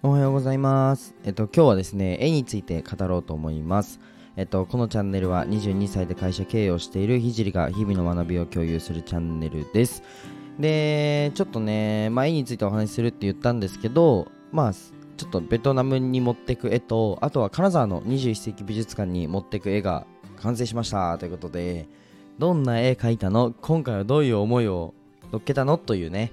おはようございます。今日はですね、絵について語ろうと思います。このチャンネルは22歳で会社経営をしているひじりが日々の学びを共有するチャンネルです。で、ちょっとね、絵についてお話しするって言ったんですけど、ちょっとベトナムに持ってく絵と、あとは金沢の21世紀美術館に持ってく絵が完成しましたということで、どんな絵描いたの？今回はどういう思いを乗っけたの？というね、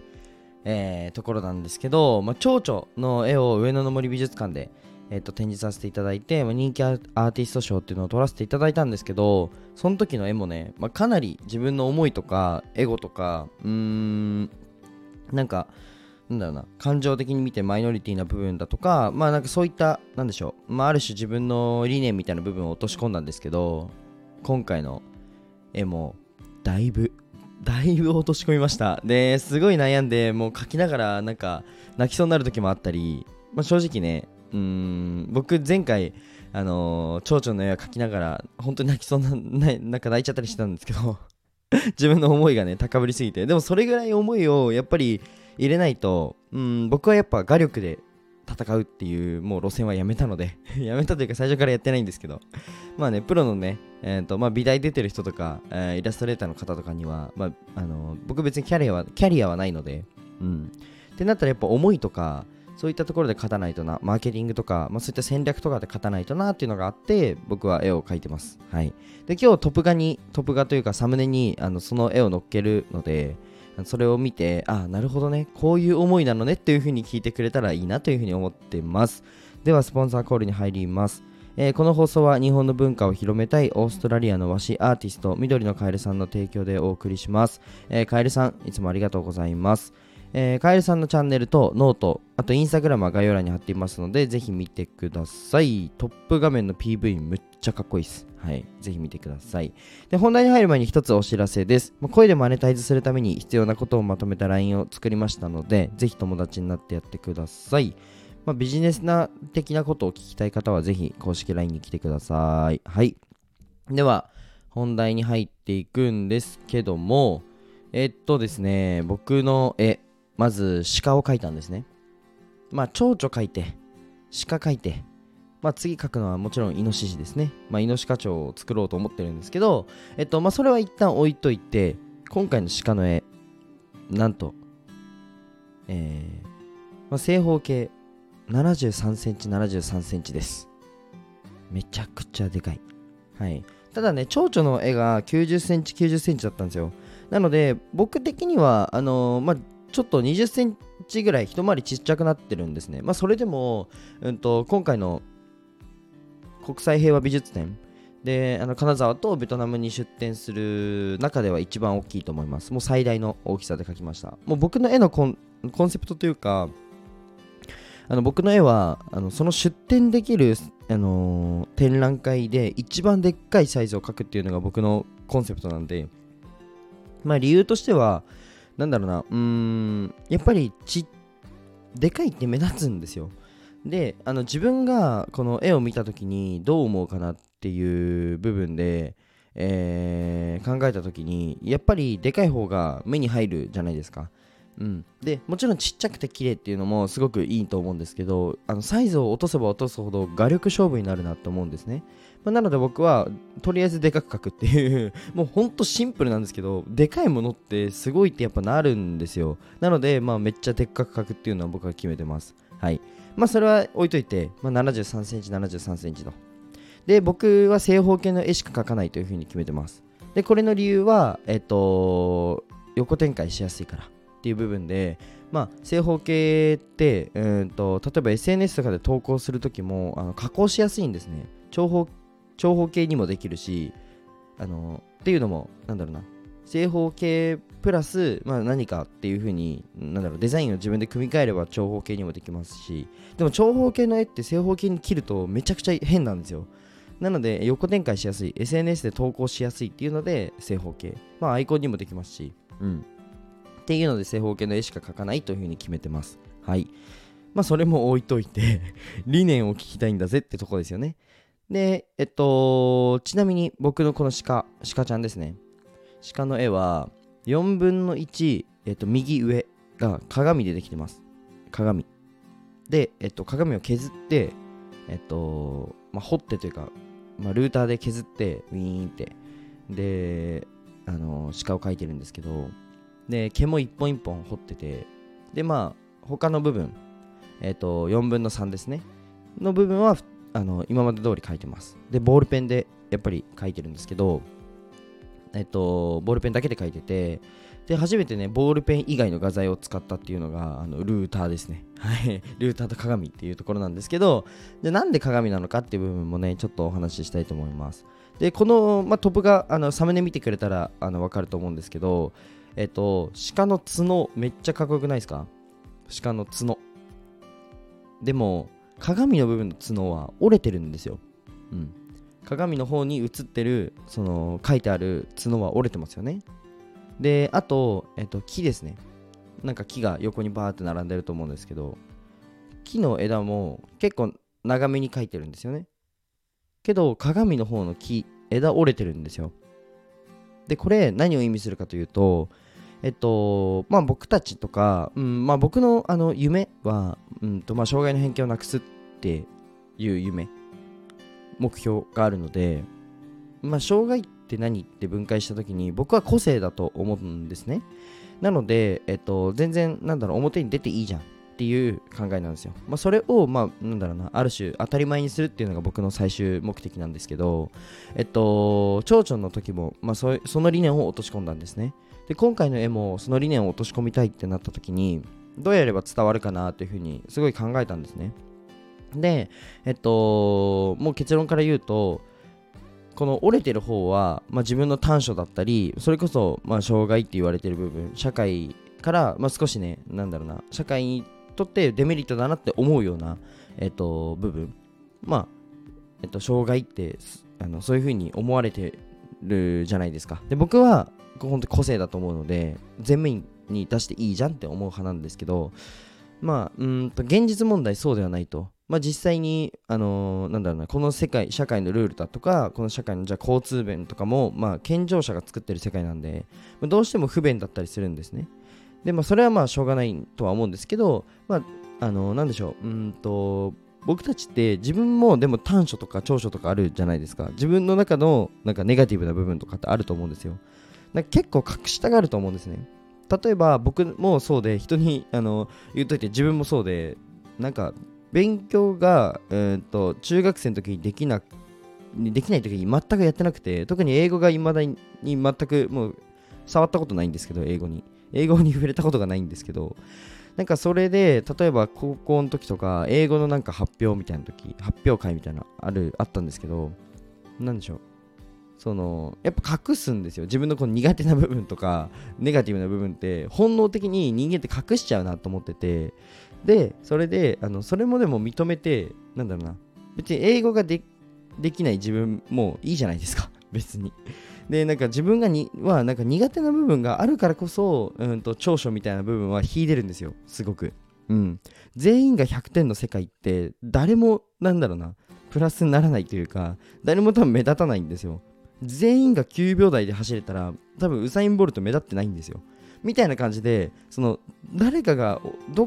ところなんですけど、蝶々の絵を上野の森美術館で、展示させていただいて、人気アーティスト賞っていうのを取らせていただいたんですけど、その時の絵もね、かなり自分の思いとかエゴとか感情的に見てマイノリティな部分だとか、そういったある種自分の理念みたいな部分を落とし込んだんですけど、今回の絵もだいぶ落とし込みました。ですごい悩んで、もう描きながら泣きそうになる時もあったり、正直ね、僕前回蝶々の絵を描きながら本当に泣きそうな、泣いちゃったりしてたんですけど自分の思いがね高ぶりすぎて、でもそれぐらい思いをやっぱり入れないと、僕はやっぱ画力で戦うっていうもう路線はやめたのでやめたというか最初からやってないんですけど、プロのね、美大出てる人とか、イラストレーターの方とかには、僕別にキャリアはないので、ってなったらやっぱ思いとかそういったところで勝たないとな、マーケティングとか、そういった戦略とかで勝たないとなっていうのがあって、僕は絵を描いてます。はい。で、今日トップ画というかサムネにその絵を乗っけるので、それを見て、なるほどね、こういう思いなのねっていう風に聞いてくれたらいいなという風に思ってます。ではスポンサーコールに入ります。この放送は日本の文化を広めたいオーストラリアの和紙アーティスト緑のカエルさんの提供でお送りします。カエルさん、いつもありがとうございます。カエルさんのチャンネルとノート、あとインスタグラムは概要欄に貼っていますので、ぜひ見てください。トップ画面の PV むっちゃかっこいいです。はい、ぜひ見てください。で、本題に入る前に一つお知らせです。声でマネタイズするために必要なことをまとめた LINE を作りましたので、ぜひ友達になってやってください。ビジネス的なことを聞きたい方はぜひ公式 LINE に来てください。はい。では本題に入っていくんですけども、ですね、僕の絵、まず鹿を描いたんですね。蝶々描いて、鹿描いて、次描くのはもちろんイノシシですね。イノシカチョウを作ろうと思ってるんですけど、それは一旦置いといて、今回の鹿の絵、なんと、正方形73cm×73cmです。めちゃくちゃでかい。はい。ただね、蝶々の絵が90cm×90cmだったんですよ。なので僕的にはちょっと20センチぐらい一回りちっちゃくなってるんですね。それでも、今回の国際平和美術展で金沢とベトナムに出展する中では一番大きいと思います。もう最大の大きさで描きました。もう僕の絵のコンセプトというか、僕の絵はその出展できる、展覧会で一番でっかいサイズを描くっていうのが僕のコンセプトなんで、理由としてはやっぱりでかいって目立つんですよ。で、自分がこの絵を見た時にどう思うかなっていう部分で、考えた時にやっぱりでかい方が目に入るじゃないですか。で、もちろんちっちゃくて綺麗っていうのもすごくいいと思うんですけど、サイズを落とせば落とすほど画力勝負になるなと思うんですね。なので僕はとりあえずでかく描くっていうもうほんとシンプルなんですけど、でかいものってすごいってやっぱなるんですよ。なのでめっちゃでっかく描くっていうのは僕は決めてます。はい。それは置いといて、73cm×73cmと。で、僕は正方形の絵しか描かないというふうに決めてます。で、これの理由は横展開しやすいからっていう部分で、正方形って例えば SNS とかで投稿するときも加工しやすいんですね。長方形にもできるし、っていうのも正方形プラス、何かっていう風にデザインを自分で組み替えれば長方形にもできますし、でも長方形の絵って正方形に切るとめちゃくちゃ変なんですよ。なので横展開しやすい、 SNS で投稿しやすいっていうので正方形、アイコンにもできますし、っていうので正方形の絵しか描かないという風に決めてます。はい。それも置いといて理念を聞きたいんだぜってとこですよね。で、ちなみに僕のこの鹿ちゃんですね。鹿の絵は4分の1、右上が鏡でできてます。鏡で、鏡を削って、掘ってというか、ルーターで削ってウィーンってで、鹿を描いてるんですけど、で毛も一本一本彫ってて、で他の部分、4分の3ですねの部分は今まで通り描いてます。でボールペンでやっぱり描いてるんですけど、ボールペンだけで描いてて、で初めてねボールペン以外の画材を使ったっていうのがルーターですね。はいルーターと鏡っていうところなんですけど、でなんで鏡なのかっていう部分もねちょっとお話ししたいと思います。でこの、トップがサムネ見てくれたら分かると思うんですけど、鹿の角めっちゃかっこよくないですか。鹿の角でも鏡の部分の角は折れてるんですよ、うん、鏡の方に映ってるその書いてある角は折れてますよね。であと、木ですね。なんか木が横にバーって並んでると思うんですけど、木の枝も結構長めに書いてるんですよね。けど鏡の方の木枝折れてるんですよ。でこれ何を意味するかというと、僕たちとか、僕の夢は、障害の偏見をなくすっていう目標があるので、障害って何って分解した時に僕は個性だと思うんですね。なので、全然表に出ていいじゃんっていう考えなんですよ。それをある種当たり前にするっていうのが僕の最終目的なんですけど、蝶々の時も、その理念を落とし込んだんですね。で今回の絵もその理念を落とし込みたいってなった時にどうやれば伝わるかなというふうにすごい考えたんですね。でもう結論から言うと、この折れてる方は、自分の短所だったり、それこそ、障害って言われてる部分、社会から、少しね社会にとってデメリットだなって思うような、部分、障害ってそういう風に思われてるじゃないですか。で僕は本当に個性だと思うので全面に出していいじゃんって思う派なんですけど、現実問題そうではないと。実際にこの社会のルールだとか、この社会の交通弁とかも、健常者が作ってる世界なんで、どうしても不便だったりするんですね。でそれはしょうがないとは思うんですけど、僕たちって自分もでも短所とか長所とかあるじゃないですか。自分の中のネガティブな部分とかってあると思うんですよ。結構隠したがると思うんですね。例えば僕もそうで、人に言っといて自分もそうで、勉強が、中学生の時にできない時に全くやってなくて、特に英語が未だに全くもう触ったことないんですけど、英語に触れたことがないんですけど、それで例えば高校の時とか英語の発表会みたいなあったんですけど、やっぱ隠すんですよ。自分のこの苦手な部分とかネガティブな部分って本能的に人間って隠しちゃうなと思ってて、でそれでそれもでも認めて、別に英語ができない自分もいいじゃないですか別に。で自分が苦手な部分があるからこそ、長所みたいな部分は秀でるんですよ、すごく。全員が100点の世界って誰もプラスにならないというか、誰も多分目立たないんですよ。全員が9秒台で走れたら多分ウサインボルト目立ってないんですよみたいな感じで、どっ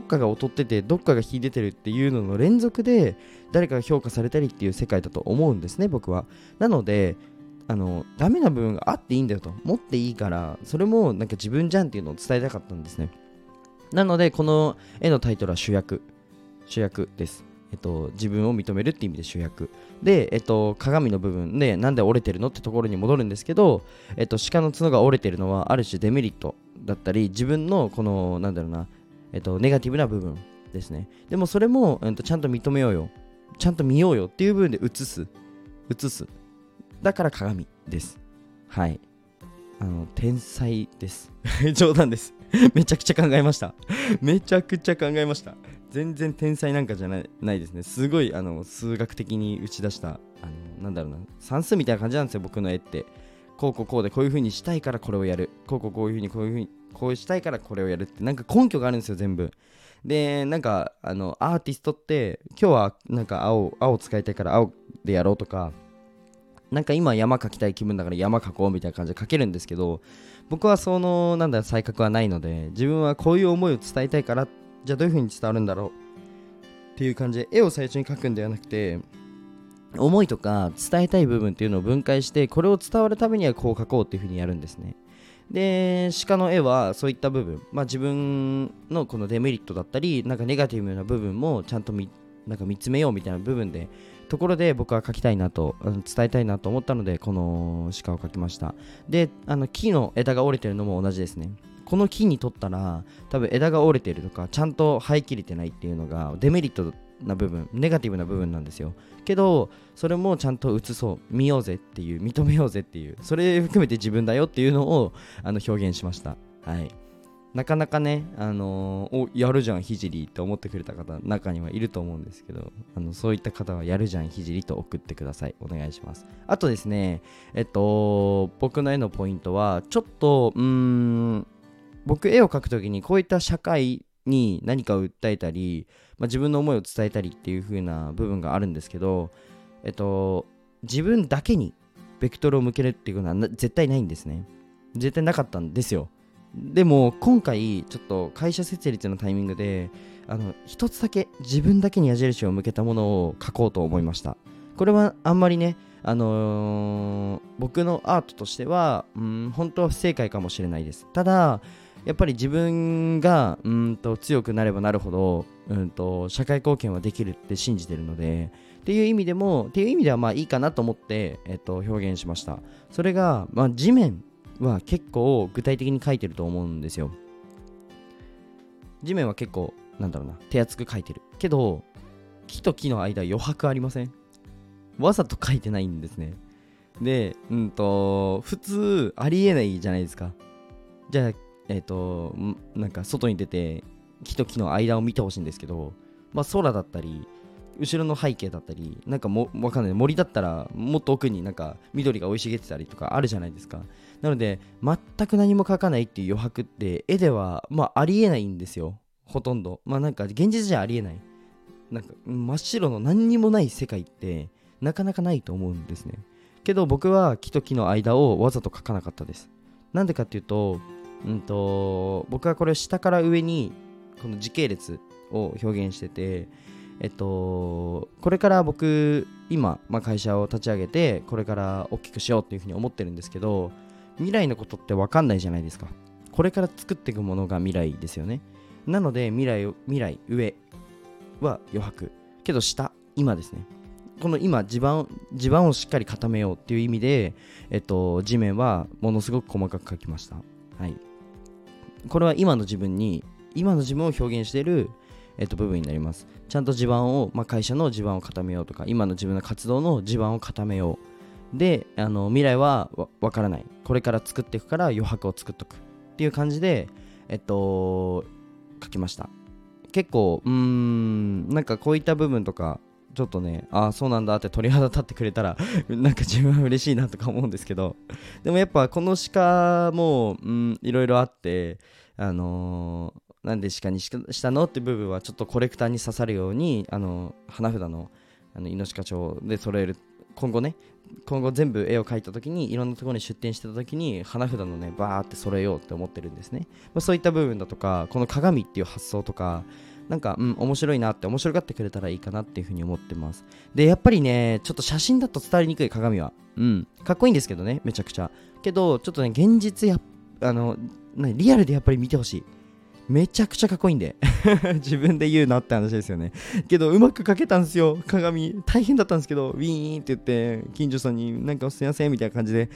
かが劣っててどっかが秀でてるっていうのの連続で誰かが評価されたりっていう世界だと思うんですね、僕は。なのでダメな部分があっていいんだよと、持っていいから、それも自分じゃんっていうのを伝えたかったんですね。なのでこの絵のタイトルは主役です。自分を認めるって意味で主役で、鏡の部分でなんで折れてるのってところに戻るんですけど、鹿の角が折れてるのはある種デメリットだったり、自分のこのネガティブな部分ですね。でもそれも、ちゃんと認めようよ、ちゃんと見ようよっていう部分で映す、だから鏡です。はい、天才です冗談ですめちゃくちゃ考えました。全然天才なんかじゃないですね。すごい数学的に打ち出した算数みたいな感じなんですよ、僕の絵って。こうこうこうでこういう風にしたいからこれをやる、こうこうこういう風にこうしたいからこれをやるって根拠があるんですよ、全部で。アーティストって今日は青使いたいから青でやろうとか、今山描きたい気分だから山描こうみたいな感じで描けるんですけど、僕は才覚はないので、自分はこういう思いを伝えたいから、じゃあどういう風に伝わるんだろうっっていう感じで絵を最初に描くんではなくて、思いとか伝えたい部分っていうのを分解して、これを伝わるためにはこう描こうっていう風にやるんですね。で、鹿の絵はそういった部分、自分のこのデメリットだったり、なんかネガティブな部分もちゃんと見つめようみたいな部分でところで僕は描きたいなと、伝えたいなと思ったので、この鹿を描きました。で、木の枝が折れてるのも同じですね。この木にとったら多分枝が折れてるとかちゃんと生えきれてないっていうのがデメリットな部分、ネガティブな部分なんですよ。けどそれもちゃんと映そう、見ようぜっていう、認めようぜっていう、それ含めて自分だよっていうのを表現しました。はい。なかなかね、お、やるじゃんひじりって思ってくれた方中にはいると思うんですけど、そういった方はやるじゃんひじりと送ってください、お願いします。あとですね、僕の絵のポイントはちょっと僕絵を描くときにこういった社会に何かを訴えたり、自分の思いを伝えたりっていう風な部分があるんですけど、自分だけにベクトルを向けるっていうのは絶対ないんですね。絶対なかったんですよ。でも今回ちょっと会社設立のタイミングで一つだけ自分だけに矢印を向けたものを書こうと思いました。これはあんまりね、僕のアートとしては本当は不正解かもしれないです。ただやっぱり自分が強くなればなるほど社会貢献はできるって信じてるので、っていう意味ではまあいいかなと思って表現しました。それが地面は結構具体的に書いてると思うんですよ。地面は結構手厚く書いてるけど、木と木の間余白ありません？わざと書いてないんですね。で、普通ありえないじゃないですか。じゃあ外に出て木と木の間を見てほしいんですけど、空だったり後ろの背景だったり、わかんない、森だったらもっと奥に緑が生い茂ってたりとかあるじゃないですか。なので全く何も描かないっていう余白って絵ではありえないんですよ、ほとんど。現実じゃありえない、真っ白の何にもない世界ってなかなかないと思うんですね。けど僕は木と木の間をわざと描かなかったです。なんでかっていうと、僕はこれ下から上にこの時系列を表現してて、これから僕今、会社を立ち上げてこれから大きくしようっていうふうに思ってるんですけど、未来のことって分かんないじゃないですか。これから作っていくものが未来ですよね。なので未来上は余白けど下、今ですね。この今地盤をしっかり固めようっていう意味で、地面はものすごく細かく描きました。はい、これは今の自分を表現している、部分になります。ちゃんと地盤を、会社の地盤を固めようとか、今の自分の活動の地盤を固めよう。で、未来はわからない。これから作っていくから余白を作っとくっていう感じで、書きました。結構こういった部分とかちょっとね、そうなんだって鳥肌立ってくれたら自分は嬉しいなとか思うんですけど、でもやっぱこの鹿もいろいろあって、なんで鹿にしたのって部分はちょっとコレクターに刺さるように、花札の猪鹿町で揃える、今後全部絵を描いた時にいろんなところに出店してた時に花札のねバーって揃えようって思ってるんですね。そういった部分だとか、この鏡っていう発想とか面白がってくれたらいいかなっていうふうに思ってます。で、やっぱりね、ちょっと写真だと伝わりにくい、鏡は。かっこいいんですけどね、めちゃくちゃ。けど、ちょっとね、現実や、リアルでやっぱり見てほしい。めちゃくちゃかっこいいんで。自分で言うなって話ですよね。けど、うまく描けたんですよ、鏡。大変だったんですけど、ウィーンって言って、近所さんにすいませんみたいな感じで、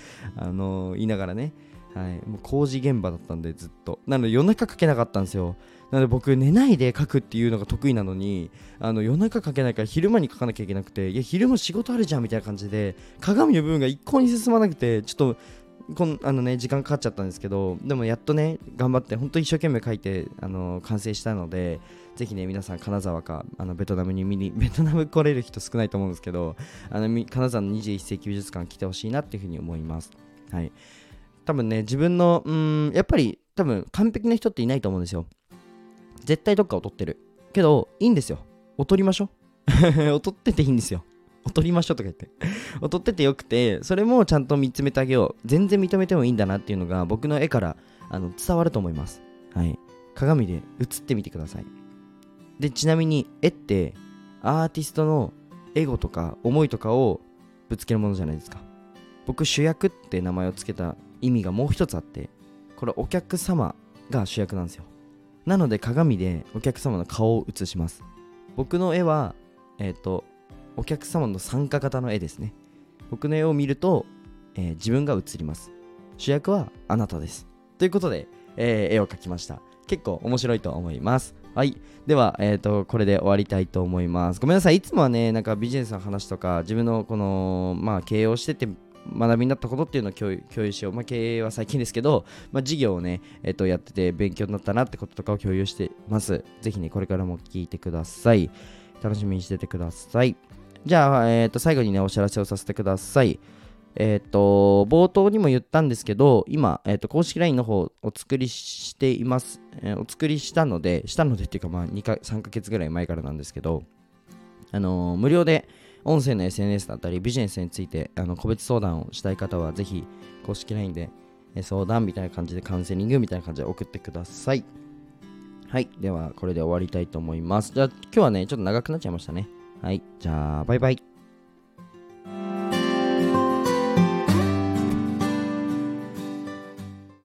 言いながらね。はい、もう工事現場だったんでずっと、なので夜中描けなかったんですよ。なので僕寝ないで描くっていうのが得意なのに、夜中描けないから昼間に描かなきゃいけなくて、いや昼間仕事あるじゃんみたいな感じで鏡の部分が一向に進まなくて、ちょっと時間かかっちゃったんですけど、でもやっとね頑張って本当一生懸命描いて、完成したので、ぜひね皆さん金沢かベトナム来れる人少ないと思うんですけど、金沢の21世紀美術館来てほしいなっていうふうに思います。はい、多分ね自分のやっぱり多分完璧な人っていないと思うんですよ。絶対どっか劣ってるけどいいんですよ、劣りましょう。劣ってていいんですよ、劣りましょうとか言って劣っててよくて、それもちゃんと見つめてあげよう、全然認めてもいいんだなっていうのが僕の絵から伝わると思います。はい、鏡で映ってみてください。で、ちなみに絵ってアーティストのエゴとか思いとかをぶつけるものじゃないですか。僕、主役って名前をつけた意味がもう一つあって、これお客様が主役なんですよ。なので鏡でお客様の顔を映します。僕の絵はお客様の参加型の絵ですね。僕の絵を見ると、自分が映ります。主役はあなたです、ということで、絵を描きました。結構面白いと思います。はい、では、これで終わりたいと思います。ごめんなさい、いつもはね、なんかビジネスの話とか自分のこの経営をしてて学びになったことっていうのを共有しよう。経営は最近ですけど、事業をね、やってて勉強になったなってこととかを共有してます。ぜひね、これからも聞いてください。楽しみにしててください。じゃあ、最後にね、お知らせをさせてください。冒頭にも言ったんですけど、今、公式 LINE の方をお作りしています。お作りしたのでっていうか、3ヶ月ぐらい前からなんですけど、無料で音声の SNS だったり、ビジネスについて個別相談をしたい方は、ぜひ公式 LINE で相談みたいな感じで、カウンセリングみたいな感じで送ってください。はい、ではこれで終わりたいと思います。じゃあ今日はね、ちょっと長くなっちゃいましたね。はい、じゃあバイバイ。